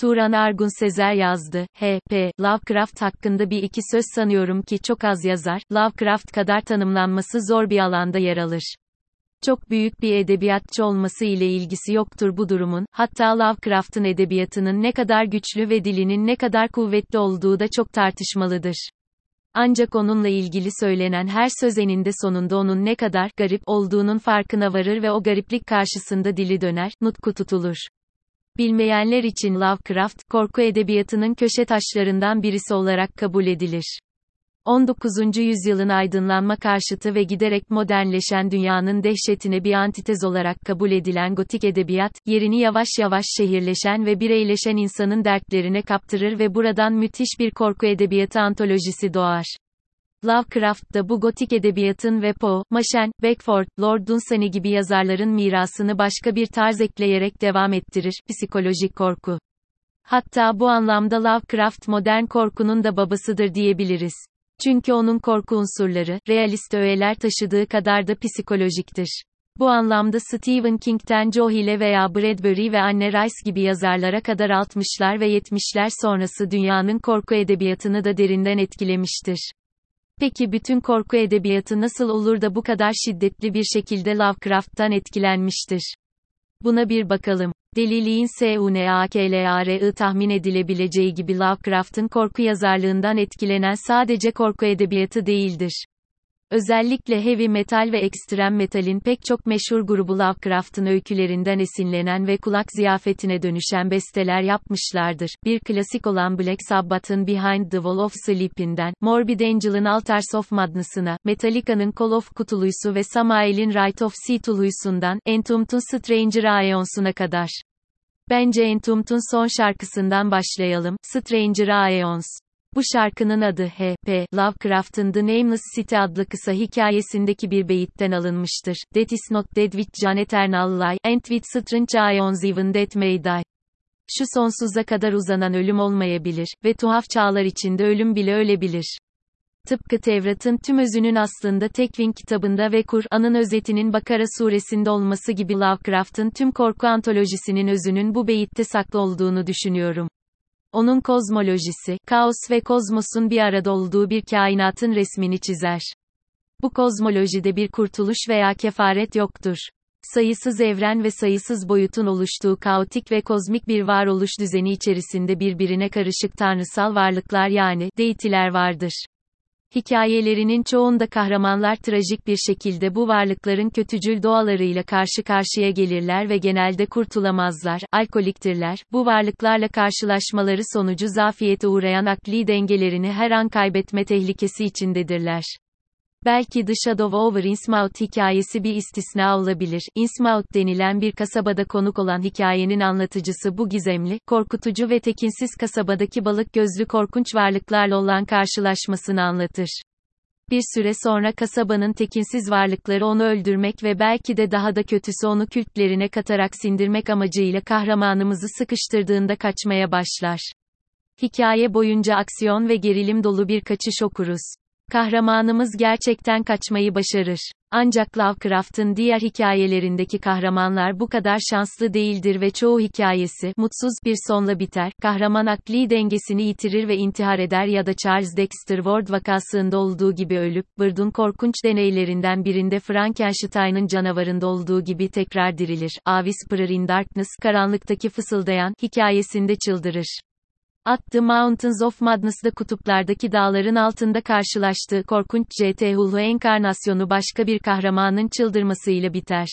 Turan Argun Sezer yazdı. H.P. Lovecraft hakkında bir iki söz sanıyorum ki çok az yazar, Lovecraft kadar tanımlanması zor bir alanda yer alır. Çok büyük bir edebiyatçı olması ile ilgisi yoktur bu durumun, hatta Lovecraft'ın edebiyatının ne kadar güçlü ve dilinin ne kadar kuvvetli olduğu da çok tartışmalıdır. Ancak onunla ilgili söylenen her söz eninde sonunda onun ne kadar garip olduğunun farkına varır ve o gariplik karşısında dili döner, nutku tutulur. Bilmeyenler için Lovecraft, korku edebiyatının köşe taşlarından birisi olarak kabul edilir. 19. yüzyılın aydınlanma karşıtı ve giderek modernleşen dünyanın dehşetine bir antitez olarak kabul edilen gotik edebiyat, yerini yavaş yavaş şehirleşen ve bireyleşen insanın dertlerine kaptırır ve buradan müthiş bir korku edebiyatı antolojisi doğar. Lovecraft da bu gotik edebiyatın ve Poe, Machen, Beckford, Lord Dunsany gibi yazarların mirasını başka bir tarz ekleyerek devam ettirir, psikolojik korku. Hatta bu anlamda Lovecraft modern korkunun da babasıdır diyebiliriz. Çünkü onun korku unsurları, realist öğeler taşıdığı kadar da psikolojiktir. Bu anlamda Stephen King'ten Joe Hill'e veya Bradbury ve Anne Rice gibi yazarlara kadar 60'lar ve 70'ler sonrası dünyanın korku edebiyatını da derinden etkilemiştir. Peki bütün korku edebiyatı nasıl olur da bu kadar şiddetli bir şekilde Lovecraft'tan etkilenmiştir? Buna bir bakalım. Deliliğin sunakları tahmin edilebileceği gibi Lovecraft'ın korku yazarlığından etkilenen sadece korku edebiyatı değildir. Özellikle heavy metal ve ekstrem metalin pek çok meşhur grubu Lovecraft'ın öykülerinden esinlenen ve kulak ziyafetine dönüşen besteler yapmışlardır. Bir klasik olan Black Sabbath'ın Behind the Wall of Sleep'inden, Morbid Angel'ın Altars of Madness'ına, Metallica'nın Call of Cthulhu'su ve Samael'in Rite of Cthulhu'sundan, Entombed'un Stranger Aeons'una kadar. Bence Entombed'un son şarkısından başlayalım, Stranger Aeons. Bu şarkının adı H.P. Lovecraft'ın The Nameless City adlı kısa hikayesindeki bir beyitten alınmıştır. That is not dead which an eternal lie, and with strange aeons even that may die. Şu sonsuza kadar uzanan ölüm olmayabilir ve tuhaf çağlar içinde ölüm bile ölebilir. Tıpkı Tevrat'ın tüm özünün aslında Tekvin kitabında ve Kur'an'ın özetinin Bakara suresinde olması gibi Lovecraft'ın tüm korku antolojisinin özünün bu beyitte saklı olduğunu düşünüyorum. Onun kozmolojisi, kaos ve kozmosun bir arada olduğu bir kainatın resmini çizer. Bu kozmolojide bir kurtuluş veya kefaret yoktur. Sayısız evren ve sayısız boyutun oluştuğu kaotik ve kozmik bir varoluş düzeni içerisinde birbirine karışık tanrısal varlıklar yani deitiler vardır. Hikayelerinin çoğunda kahramanlar trajik bir şekilde bu varlıkların kötücül doğalarıyla karşı karşıya gelirler ve genelde kurtulamazlar, alkoliktirler, bu varlıklarla karşılaşmaları sonucu zafiyete uğrayan akli dengelerini her an kaybetme tehlikesi içindedirler. Belki The Shadow of Over Innsmouth hikayesi bir istisna olabilir. Innsmouth denilen bir kasabada konuk olan hikayenin anlatıcısı bu gizemli, korkutucu ve tekinsiz kasabadaki balık gözlü korkunç varlıklarla olan karşılaşmasını anlatır. Bir süre sonra kasabanın tekinsiz varlıkları onu öldürmek ve belki de daha da kötüsü onu kültlerine katarak sindirmek amacıyla kahramanımızı sıkıştırdığında kaçmaya başlar. Hikaye boyunca aksiyon ve gerilim dolu bir kaçış okuruz. Kahramanımız gerçekten kaçmayı başarır. Ancak Lovecraft'ın diğer hikayelerindeki kahramanlar bu kadar şanslı değildir ve çoğu hikayesi, mutsuz bir sonla biter, kahraman akli dengesini yitirir ve intihar eder ya da Charles Dexter Ward vakasında olduğu gibi ölüp, Bird'un korkunç deneylerinden birinde Frankenstein'ın canavarında olduğu gibi tekrar dirilir. A Whisper in the Darkness, karanlıktaki fısıldayan, hikayesinde çıldırır. At the Mountains of Madness'da kutuplardaki dağların altında karşılaştığı korkunç Cthulhu enkarnasyonu başka bir kahramanın çıldırmasıyla biter.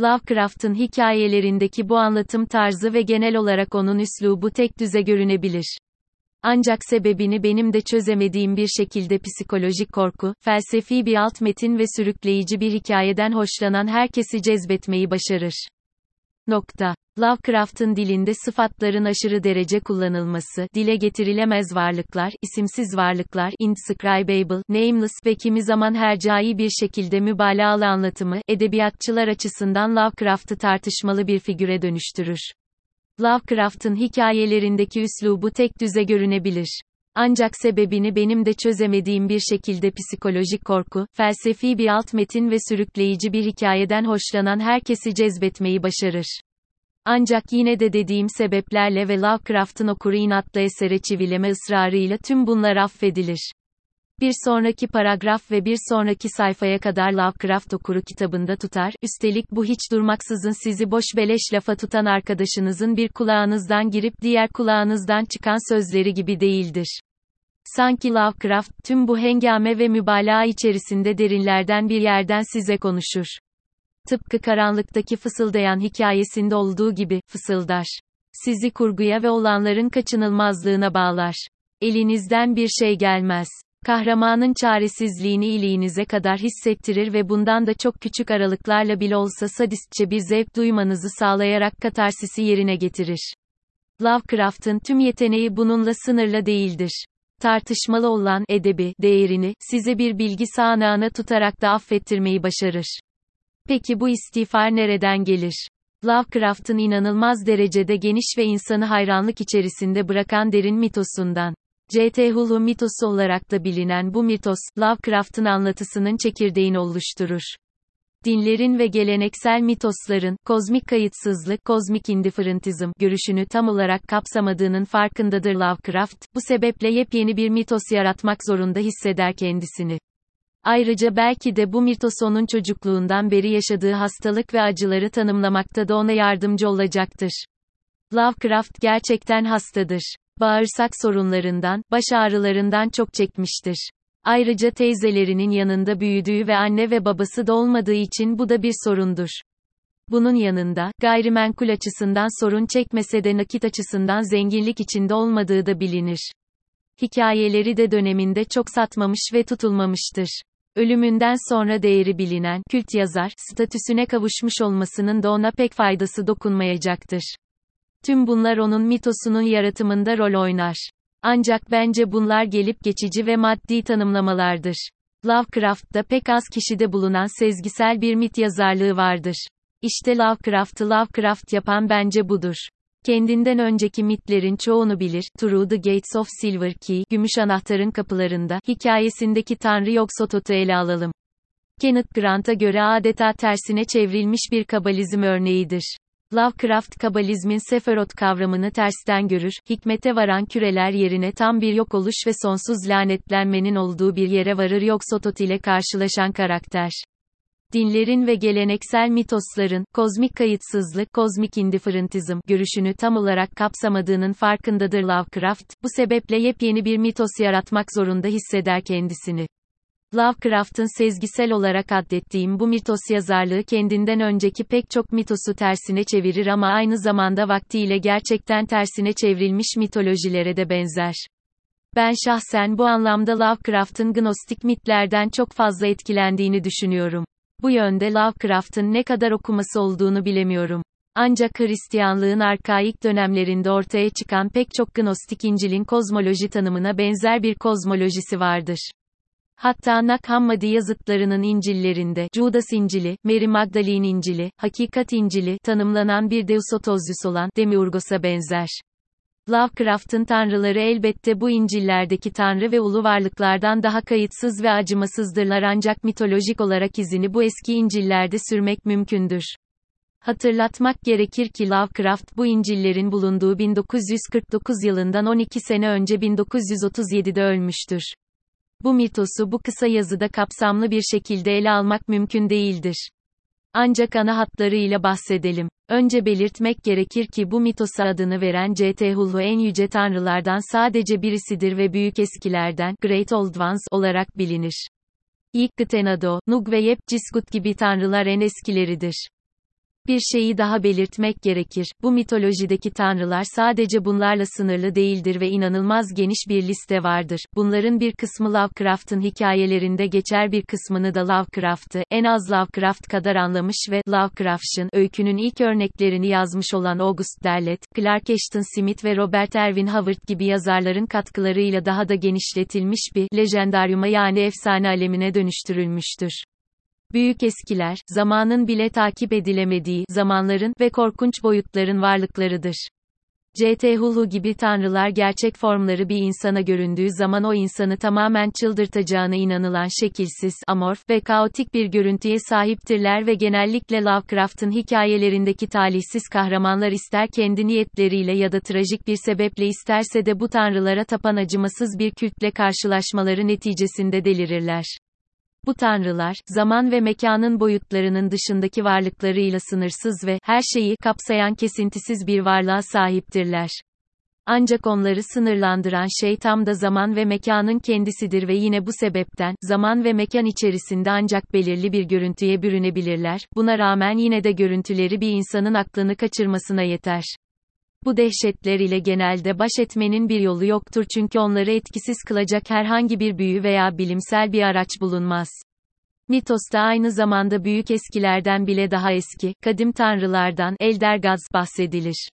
Lovecraft'ın hikayelerindeki bu anlatım tarzı ve genel olarak onun üslubu tek düze görünebilir. Ancak sebebini benim de çözemediğim bir şekilde psikolojik korku, felsefi bir alt metin ve sürükleyici bir hikayeden hoşlanan herkesi cezbetmeyi başarır. Lovecraft'ın dilinde sıfatların aşırı derece kullanılması, dile getirilemez varlıklar, isimsiz varlıklar, indescribable, nameless ve kimi zaman hercai bir şekilde mübalağalı anlatımı, edebiyatçılar açısından Lovecraft'ı tartışmalı bir figüre dönüştürür. Lovecraft'ın hikayelerindeki üslubu tek düze görünebilir. Ancak sebebini benim de çözemediğim bir şekilde psikolojik korku, felsefi bir alt metin ve sürükleyici bir hikayeden hoşlanan herkesi cezbetmeyi başarır. Ancak yine de dediğim sebeplerle ve Lovecraft'ın okuru inatla esere çivileme ısrarıyla tüm bunlar affedilir. Bir sonraki paragraf ve bir sonraki sayfaya kadar Lovecraft okuru kitabında tutar, üstelik bu hiç durmaksızın sizi boş beleş lafa tutan arkadaşınızın bir kulağınızdan girip diğer kulağınızdan çıkan sözleri gibi değildir. Sanki Lovecraft, tüm bu hengame ve mübalağa içerisinde derinlerden bir yerden size konuşur. Tıpkı karanlıktaki fısıldayan hikayesinde olduğu gibi, fısıldar. Sizi kurguya ve olanların kaçınılmazlığına bağlar. Elinizden bir şey gelmez. Kahramanın çaresizliğini iliğinize kadar hissettirir ve bundan da çok küçük aralıklarla bile olsa sadistçe bir zevk duymanızı sağlayarak katarsisi yerine getirir. Lovecraft'ın tüm yeteneği bununla sınırlı değildir. Tartışmalı olan edebi değerini size bir bilgi sağanağına tutarak da affettirmeyi başarır. Peki bu istiğfar nereden gelir? Lovecraft'ın inanılmaz derecede geniş ve insanı hayranlık içerisinde bırakan derin mitosundan. Cthulhu mitosu olarak da bilinen bu mitos, Lovecraft'ın anlatısının çekirdeğini oluşturur. Dinlerin ve geleneksel mitosların, kozmik kayıtsızlık, kozmik indiferentizm görüşünü tam olarak kapsamadığının farkındadır Lovecraft, bu sebeple yepyeni bir mitos yaratmak zorunda hisseder kendisini. Ayrıca belki de bu mitos onun çocukluğundan beri yaşadığı hastalık ve acıları tanımlamakta da ona yardımcı olacaktır. Lovecraft gerçekten hastadır. Bağırsak sorunlarından, baş ağrılarından çok çekmiştir. Ayrıca teyzelerinin yanında büyüdüğü ve anne ve babası da olmadığı için bu da bir sorundur. Bunun yanında, gayrimenkul açısından sorun çekmese de nakit açısından zenginlik içinde olmadığı da bilinir. Hikayeleri de döneminde çok satmamış ve tutulmamıştır. Ölümünden sonra değeri bilinen, kült yazar, statüsüne kavuşmuş olmasının da ona pek faydası dokunmayacaktır. Tüm bunlar onun mitosunun yaratımında rol oynar. Ancak bence bunlar gelip geçici ve maddi tanımlamalardır. Lovecraft'ta pek az kişide bulunan sezgisel bir mit yazarlığı vardır. İşte Lovecraft'ı Lovecraft yapan bence budur. Kendinden önceki mitlerin çoğunu bilir, Through the Gates of Silver Key, Gümüş Anahtarın Kapılarında, hikayesindeki Tanrı Yog-Sothoth'u ele alalım. Kenneth Grant'a göre adeta tersine çevrilmiş bir kabalizm örneğidir. Lovecraft kabalizmin Sephiroth kavramını tersten görür, hikmete varan küreler yerine tam bir yok oluş ve sonsuz lanetlenmenin olduğu bir yere varır Yog-Sothoth ile karşılaşan karakter. Dinlerin ve geleneksel mitosların, kozmik kayıtsızlık, kozmik indiferentizm görüşünü tam olarak kapsamadığının farkındadır Lovecraft, bu sebeple yepyeni bir mitos yaratmak zorunda hisseder kendisini. Lovecraft'ın sezgisel olarak adettiğim bu mitos yazarlığı kendinden önceki pek çok mitosu tersine çevirir ama aynı zamanda vaktiyle gerçekten tersine çevrilmiş mitolojilere de benzer. Ben şahsen bu anlamda Lovecraft'ın gnostik mitlerden çok fazla etkilendiğini düşünüyorum. Bu yönde Lovecraft'ın ne kadar okuması olduğunu bilemiyorum. Ancak Hristiyanlığın arkaik dönemlerinde ortaya çıkan pek çok gnostik İncil'in kozmoloji tanımına benzer bir kozmolojisi vardır. Hatta Nug Hammadi yazıtlarının İncil'lerinde, Judas İncil'i, Mary Magdalene İncil'i, Hakikat İncil'i, tanımlanan bir Deusotozüs olan, Demiurgos'a benzer. Lovecraft'ın tanrıları elbette bu İncil'lerdeki tanrı ve ulu varlıklardan daha kayıtsız ve acımasızdırlar ancak mitolojik olarak izini bu eski İncil'lerde sürmek mümkündür. Hatırlatmak gerekir ki Lovecraft bu İncil'lerin bulunduğu 1949 yılından 12 sene önce 1937'de ölmüştür. Bu mitosu bu kısa yazıda kapsamlı bir şekilde ele almak mümkün değildir. Ancak ana hatlarıyla bahsedelim. Önce belirtmek gerekir ki bu mitosa adını veren Cthulhu en yüce tanrılardan sadece birisidir ve büyük eskilerden, Great Old Ones olarak bilinir. Yig-Gtenado, Nug ve Yeb, Ciskut gibi tanrılar en eskileridir. Bir şeyi daha belirtmek gerekir, bu mitolojideki tanrılar sadece bunlarla sınırlı değildir ve inanılmaz geniş bir liste vardır. Bunların bir kısmı Lovecraft'ın hikayelerinde geçer bir kısmını da Lovecraft'ı, en az Lovecraft kadar anlamış ve Lovecraft'ın öykünün ilk örneklerini yazmış olan August Derleth, Clark Ashton Smith ve Robert Erwin Howard gibi yazarların katkılarıyla daha da genişletilmiş bir lejendaryuma yani efsane alemine dönüştürülmüştür. Büyük eskiler, zamanın bile takip edilemediği zamanların ve korkunç boyutların varlıklarıdır. Cthulhu gibi tanrılar gerçek formları bir insana göründüğü zaman o insanı tamamen çıldırtacağına inanılan şekilsiz, amorf ve kaotik bir görüntüye sahiptirler ve genellikle Lovecraft'ın hikayelerindeki talihsiz kahramanlar ister kendi niyetleriyle ya da trajik bir sebeple isterse de bu tanrılara tapan acımasız bir kültle karşılaşmaları neticesinde delirirler. Bu tanrılar, zaman ve mekanın boyutlarının dışındaki varlıklarıyla sınırsız ve her şeyi kapsayan kesintisiz bir varlığa sahiptirler. Ancak onları sınırlandıran şey tam da zaman ve mekanın kendisidir ve yine bu sebepten, zaman ve mekan içerisinde ancak belirli bir görüntüye bürünebilirler, buna rağmen yine de görüntüleri bir insanın aklını kaçırmasına yeter. Bu dehşetler ile genelde baş etmenin bir yolu yoktur çünkü onları etkisiz kılacak herhangi bir büyü veya bilimsel bir araç bulunmaz. Mitos'ta aynı zamanda büyük eskilerden bile daha eski, kadim tanrılardan, Eldergaz bahsedilir.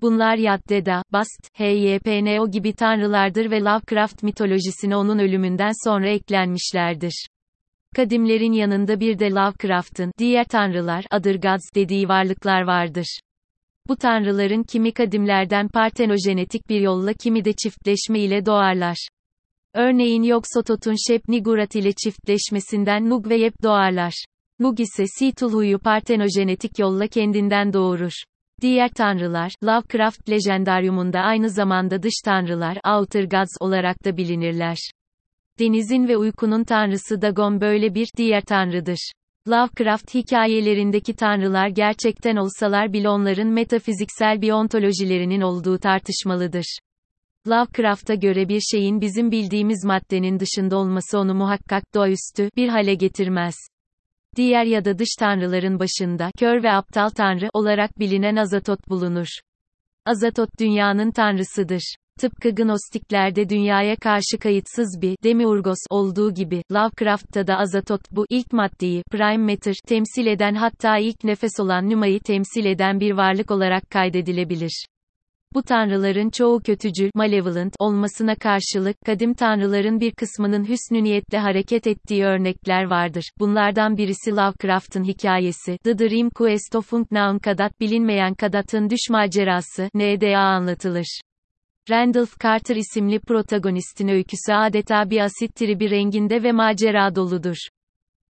Bunlar Yaddeda, Bast, Hypno gibi tanrılardır ve Lovecraft mitolojisine onun ölümünden sonra eklenmişlerdir. Kadimlerin yanında bir de Lovecraft'ın, diğer tanrılar, Othergods dediği varlıklar vardır. Bu tanrıların kimi kadimlerden partenojenetik bir yolla kimi de çiftleşme ile doğarlar. Örneğin Yog-Sothoth'un Shep-Niggurath ile çiftleşmesinden Nug ve Yeb doğarlar. Nug ise Cthulhu'yu partenojenetik yolla kendinden doğurur. Diğer tanrılar, Lovecraft lejendaryumunda aynı zamanda dış tanrılar, Outer Gods olarak da bilinirler. Denizin ve uykunun tanrısı Dagon böyle bir diğer tanrıdır. Lovecraft hikayelerindeki tanrılar gerçekten olsalar bile onların metafiziksel bir ontolojilerinin olduğu tartışmalıdır. Lovecraft'a göre bir şeyin bizim bildiğimiz maddenin dışında olması onu muhakkak doğaüstü bir hale getirmez. Diğer ya da dış tanrıların başında kör ve aptal tanrı olarak bilinen Azathoth bulunur. Azathoth dünyanın tanrısıdır. Tıpkı Gnostiklerde dünyaya karşı kayıtsız bir demiurgos olduğu gibi, Lovecraft'ta da Azathoth bu ilk maddeyi, prime matter, temsil eden hatta ilk nefes olan Numa'yı temsil eden bir varlık olarak kaydedilebilir. Bu tanrıların çoğu kötücül, malevolent olmasına karşılık, kadim tanrıların bir kısmının hüsnü niyetle hareket ettiği örnekler vardır. Bunlardan birisi Lovecraft'ın hikayesi, The Dream Quest of Unknown Kadath, bilinmeyen Kadath'ın düş macerası, NDA anlatılır. Randolph Carter isimli protagonistin öyküsü adeta bir asit tribi renginde ve macera doludur.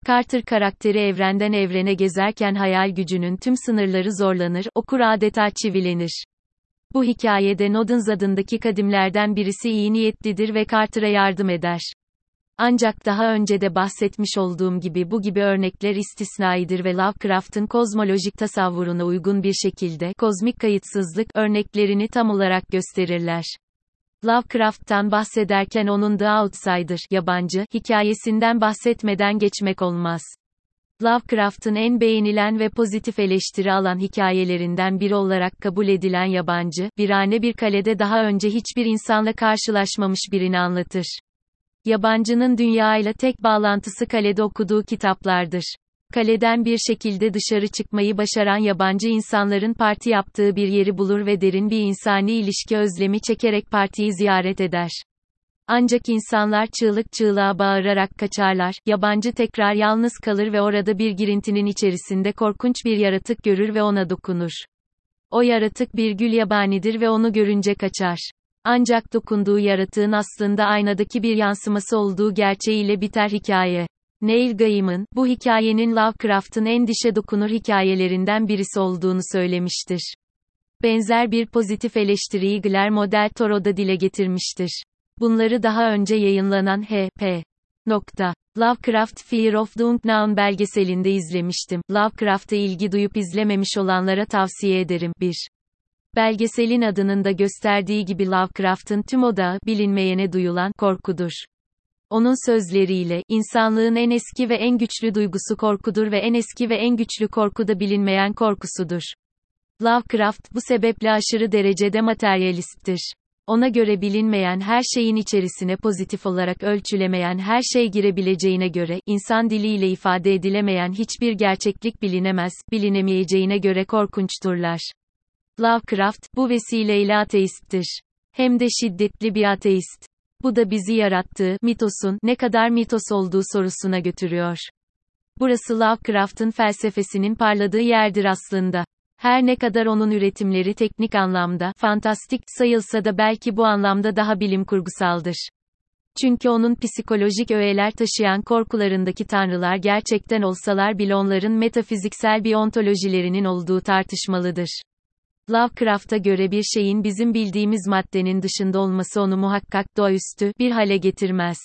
Carter karakteri evrenden evrene gezerken hayal gücünün tüm sınırları zorlanır, okur adeta çivilenir. Bu hikayede Nodens adındaki kadimlerden birisi iyi niyetlidir ve Carter'a yardım eder. Ancak daha önce de bahsetmiş olduğum gibi bu gibi örnekler istisnaidir ve Lovecraft'ın kozmolojik tasavvuruna uygun bir şekilde kozmik kayıtsızlık örneklerini tam olarak gösterirler. Lovecraft'tan bahsederken onun The Outsider, yabancı, hikayesinden bahsetmeden geçmek olmaz. Lovecraft'ın en beğenilen ve pozitif eleştiri alan hikayelerinden biri olarak kabul edilen yabancı, virane bir kalede daha önce hiçbir insanla karşılaşmamış birini anlatır. Yabancının dünyayla tek bağlantısı kalede okuduğu kitaplardır. Kaleden bir şekilde dışarı çıkmayı başaran yabancı insanların parti yaptığı bir yeri bulur ve derin bir insani ilişki özlemi çekerek partiyi ziyaret eder. Ancak insanlar çığlık çığlığa bağırarak kaçarlar, yabancı tekrar yalnız kalır ve orada bir girintinin içerisinde korkunç bir yaratık görür ve ona dokunur. O yaratık bir gül yabanidir ve onu görünce kaçar. Ancak dokunduğu yaratığın aslında aynadaki bir yansıması olduğu gerçeğiyle biter hikaye. Neil Gaiman, bu hikayenin Lovecraft'ın en dişe dokunur hikayelerinden birisi olduğunu söylemiştir. Benzer bir pozitif eleştiriyi Guillermo del Toro da dile getirmiştir. Bunları daha önce yayınlanan H.P. Lovecraft Fear of the Unknown belgeselinde izlemiştim. Lovecraft'a ilgi duyup izlememiş olanlara tavsiye ederim. 1. Belgeselin adının da gösterdiği gibi Lovecraft'ın tüm odağı, bilinmeyene duyulan korkudur. Onun sözleriyle, insanlığın en eski ve en güçlü duygusu korkudur ve en eski ve en güçlü korku da bilinmeyen korkusudur. Lovecraft bu sebeple aşırı derecede materyalisttir. Ona göre bilinmeyen her şeyin içerisine pozitif olarak ölçülemeyen her şey girebileceğine göre, insan diliyle ifade edilemeyen hiçbir gerçeklik bilinemez, bilinemeyeceğine göre korkunçturlar. Lovecraft, bu vesileyle ateisttir. Hem de şiddetli bir ateist. Bu da bizi yarattığı, mitosun, ne kadar mitos olduğu sorusuna götürüyor. Burası Lovecraft'ın felsefesinin parladığı yerdir aslında. Her ne kadar onun üretimleri teknik anlamda fantastik sayılsa da belki bu anlamda daha bilim kurgusaldır. Çünkü onun psikolojik öğeler taşıyan korkularındaki tanrılar gerçekten olsalar bile onların metafiziksel bir ontolojilerinin olduğu tartışmalıdır. Lovecraft'a göre bir şeyin bizim bildiğimiz maddenin dışında olması onu muhakkak doğaüstü bir hale getirmez.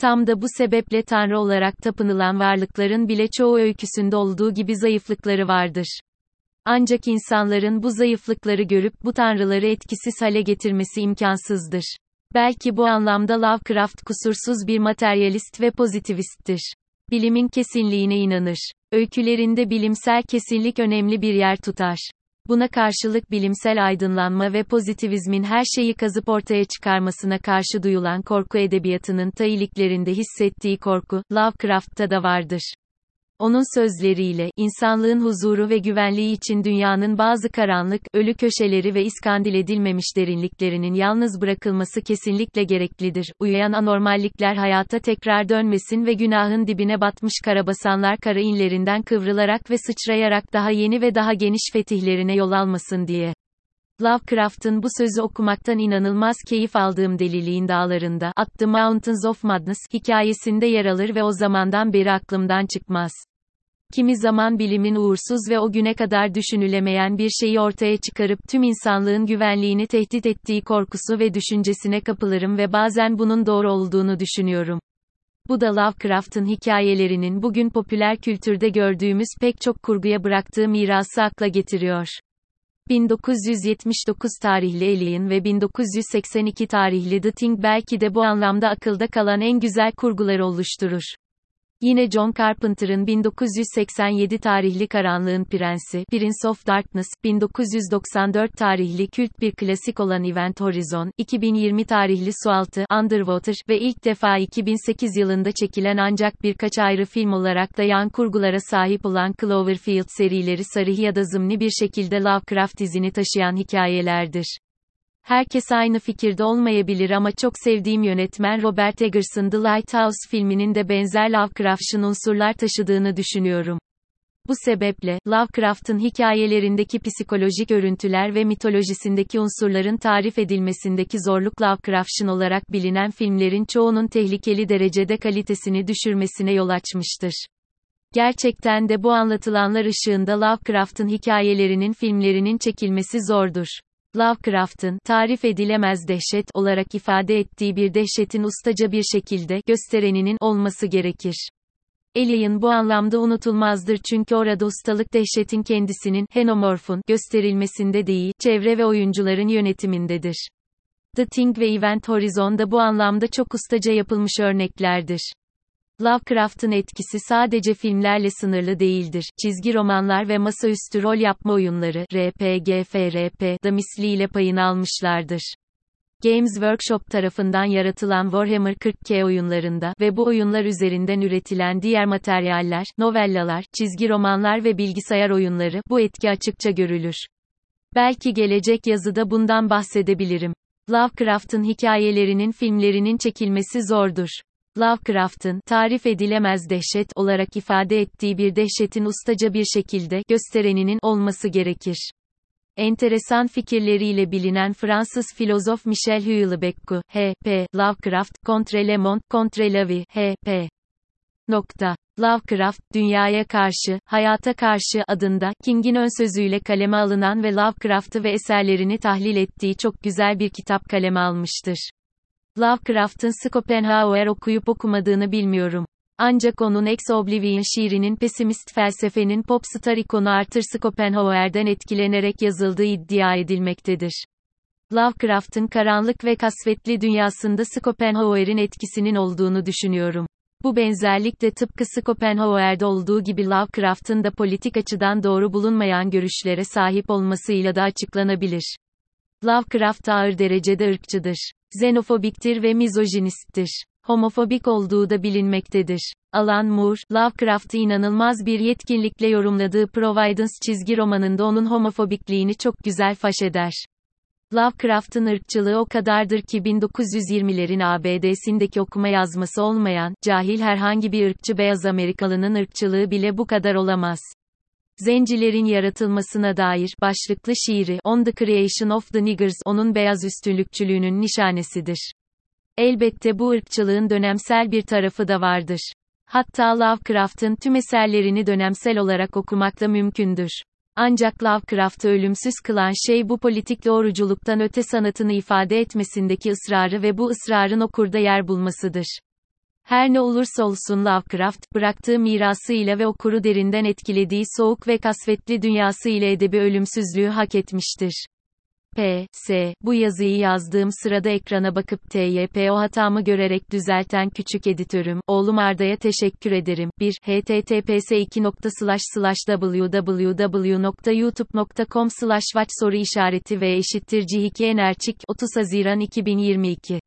Tam da bu sebeple tanrı olarak tapınılan varlıkların bile çoğu öyküsünde olduğu gibi zayıflıkları vardır. Ancak insanların bu zayıflıkları görüp bu tanrıları etkisiz hale getirmesi imkansızdır. Belki bu anlamda Lovecraft kusursuz bir materyalist ve pozitivisttir. Bilimin kesinliğine inanır. Öykülerinde bilimsel kesinlik önemli bir yer tutar. Buna karşılık bilimsel aydınlanma ve pozitivizmin her şeyi kazıp ortaya çıkarmasına karşı duyulan korku edebiyatının ta iliklerinde hissettiği korku, Lovecraft'ta da vardır. Onun sözleriyle, insanlığın huzuru ve güvenliği için dünyanın bazı karanlık, ölü köşeleri ve iskandil edilmemiş derinliklerinin yalnız bırakılması kesinlikle gereklidir. Uyuyan anormallikler hayata tekrar dönmesin ve günahın dibine batmış karabasanlar kara inlerinden kıvrılarak ve sıçrayarak daha yeni ve daha geniş fetihlerine yol almasın diye. Lovecraft'ın bu sözü okumaktan inanılmaz keyif aldığım deliliğin dağlarında, At the Mountains of Madness, hikayesinde yer alır ve o zamandan beri aklımdan çıkmaz. Kimi zaman bilimin uğursuz ve o güne kadar düşünülemeyen bir şeyi ortaya çıkarıp tüm insanlığın güvenliğini tehdit ettiği korkusu ve düşüncesine kapılırım ve bazen bunun doğru olduğunu düşünüyorum. Bu da Lovecraft'ın hikayelerinin bugün popüler kültürde gördüğümüz pek çok kurguya bıraktığı mirası akla getiriyor. 1979 tarihli Alien ve 1982 tarihli The Thing belki de bu anlamda akılda kalan en güzel kurguları oluşturur. Yine John Carpenter'ın 1987 tarihli Karanlığın Prensi, Prince of Darkness, 1994 tarihli kült bir klasik olan Event Horizon, 2020 tarihli Sualtı, Underwater ve ilk defa 2008 yılında çekilen ancak birkaç ayrı film olarak da yan kurgulara sahip olan Cloverfield serileri sarih ya da zımni bir şekilde Lovecraft izini taşıyan hikayelerdir. Herkes aynı fikirde olmayabilir ama çok sevdiğim yönetmen Robert Eggers'ın The Lighthouse filminin de benzer Lovecraft'ın unsurlar taşıdığını düşünüyorum. Bu sebeple, Lovecraft'ın hikayelerindeki psikolojik örüntüler ve mitolojisindeki unsurların tarif edilmesindeki zorluk Lovecraft'ın olarak bilinen filmlerin çoğunun tehlikeli derecede kalitesini düşürmesine yol açmıştır. Gerçekten de bu anlatılanlar ışığında Lovecraft'ın hikayelerinin filmlerinin çekilmesi zordur. Lovecraft'ın, tarif edilemez dehşet olarak ifade ettiği bir dehşetin ustaca bir şekilde, göstereninin olması gerekir. Alien bu anlamda unutulmazdır çünkü orada ustalık dehşetin kendisinin, xenomorfun, gösterilmesinde değil, çevre ve oyuncuların yönetimindedir. The Thing ve Event Horizon da bu anlamda çok ustaca yapılmış örneklerdir. Lovecraft'ın etkisi sadece filmlerle sınırlı değildir. Çizgi romanlar ve masaüstü rol yapma oyunları, RPG, FRP, da misliyle payını almışlardır. Games Workshop tarafından yaratılan Warhammer 40K oyunlarında ve bu oyunlar üzerinden üretilen diğer materyaller, novellalar, çizgi romanlar ve bilgisayar oyunları, bu etki açıkça görülür. Belki gelecek yazıda bundan bahsedebilirim. Lovecraft'ın hikayelerinin filmlerinin çekilmesi zordur. Lovecraft'ın, tarif edilemez dehşet olarak ifade ettiği bir dehşetin ustaca bir şekilde, göstereninin olması gerekir. Enteresan fikirleriyle bilinen Fransız filozof Michel Houellebecq, H.P. Lovecraft, Contre le monde, contre la vie, H.P. Lovecraft, Dünyaya Karşı, Hayata Karşı adında, King'in önsözüyle kaleme alınan ve Lovecraft'ı ve eserlerini tahlil ettiği çok güzel bir kitap kaleme almıştır. Lovecraft'ın Schopenhauer okuyup okumadığını bilmiyorum. Ancak onun Ex Oblivion şiirinin pesimist felsefenin popstar ikonu Arthur Schopenhauer'den etkilenerek yazıldığı iddia edilmektedir. Lovecraft'ın karanlık ve kasvetli dünyasında Schopenhauer'in etkisinin olduğunu düşünüyorum. Bu benzerlik de tıpkı Schopenhauer'de olduğu gibi Lovecraft'ın da politik açıdan doğru bulunmayan görüşlere sahip olmasıyla da açıklanabilir. Lovecraft ağır derecede ırkçıdır. Xenofobiktir ve mizojinisttir. Homofobik olduğu da bilinmektedir. Alan Moore, Lovecraft'ı inanılmaz bir yetkinlikle yorumladığı Providence çizgi romanında onun homofobikliğini çok güzel faş eder. Lovecraft'ın ırkçılığı o kadardır ki 1920'lerin ABD'sindeki okuma yazması olmayan, cahil herhangi bir ırkçı beyaz Amerikalının ırkçılığı bile bu kadar olamaz. Zencilerin yaratılmasına dair başlıklı şiiri On the Creation of the Niggers onun beyaz üstünlükçülüğünün nişanesidir. Elbette bu ırkçılığın dönemsel bir tarafı da vardır. Hatta Lovecraft'ın tüm eserlerini dönemsel olarak okumak da mümkündür. Ancak Lovecraft'ı ölümsüz kılan şey bu politik doğruculuktan öte sanatını ifade etmesindeki ısrarı ve bu ısrarın okurda yer bulmasıdır. Her ne olursa olsun Lovecraft, bıraktığı mirasıyla ve okuru derinden etkilediği soğuk ve kasvetli dünyasıyla edebi ölümsüzlüğü hak etmiştir. P.S. Bu yazıyı yazdığım sırada ekrana bakıp T.Y.P. o hatamı görerek düzelten küçük editörüm, oğlum Arda'ya teşekkür ederim. 1. https://www.youtube.com/watch??2 Enerçik 30 Haziran 2022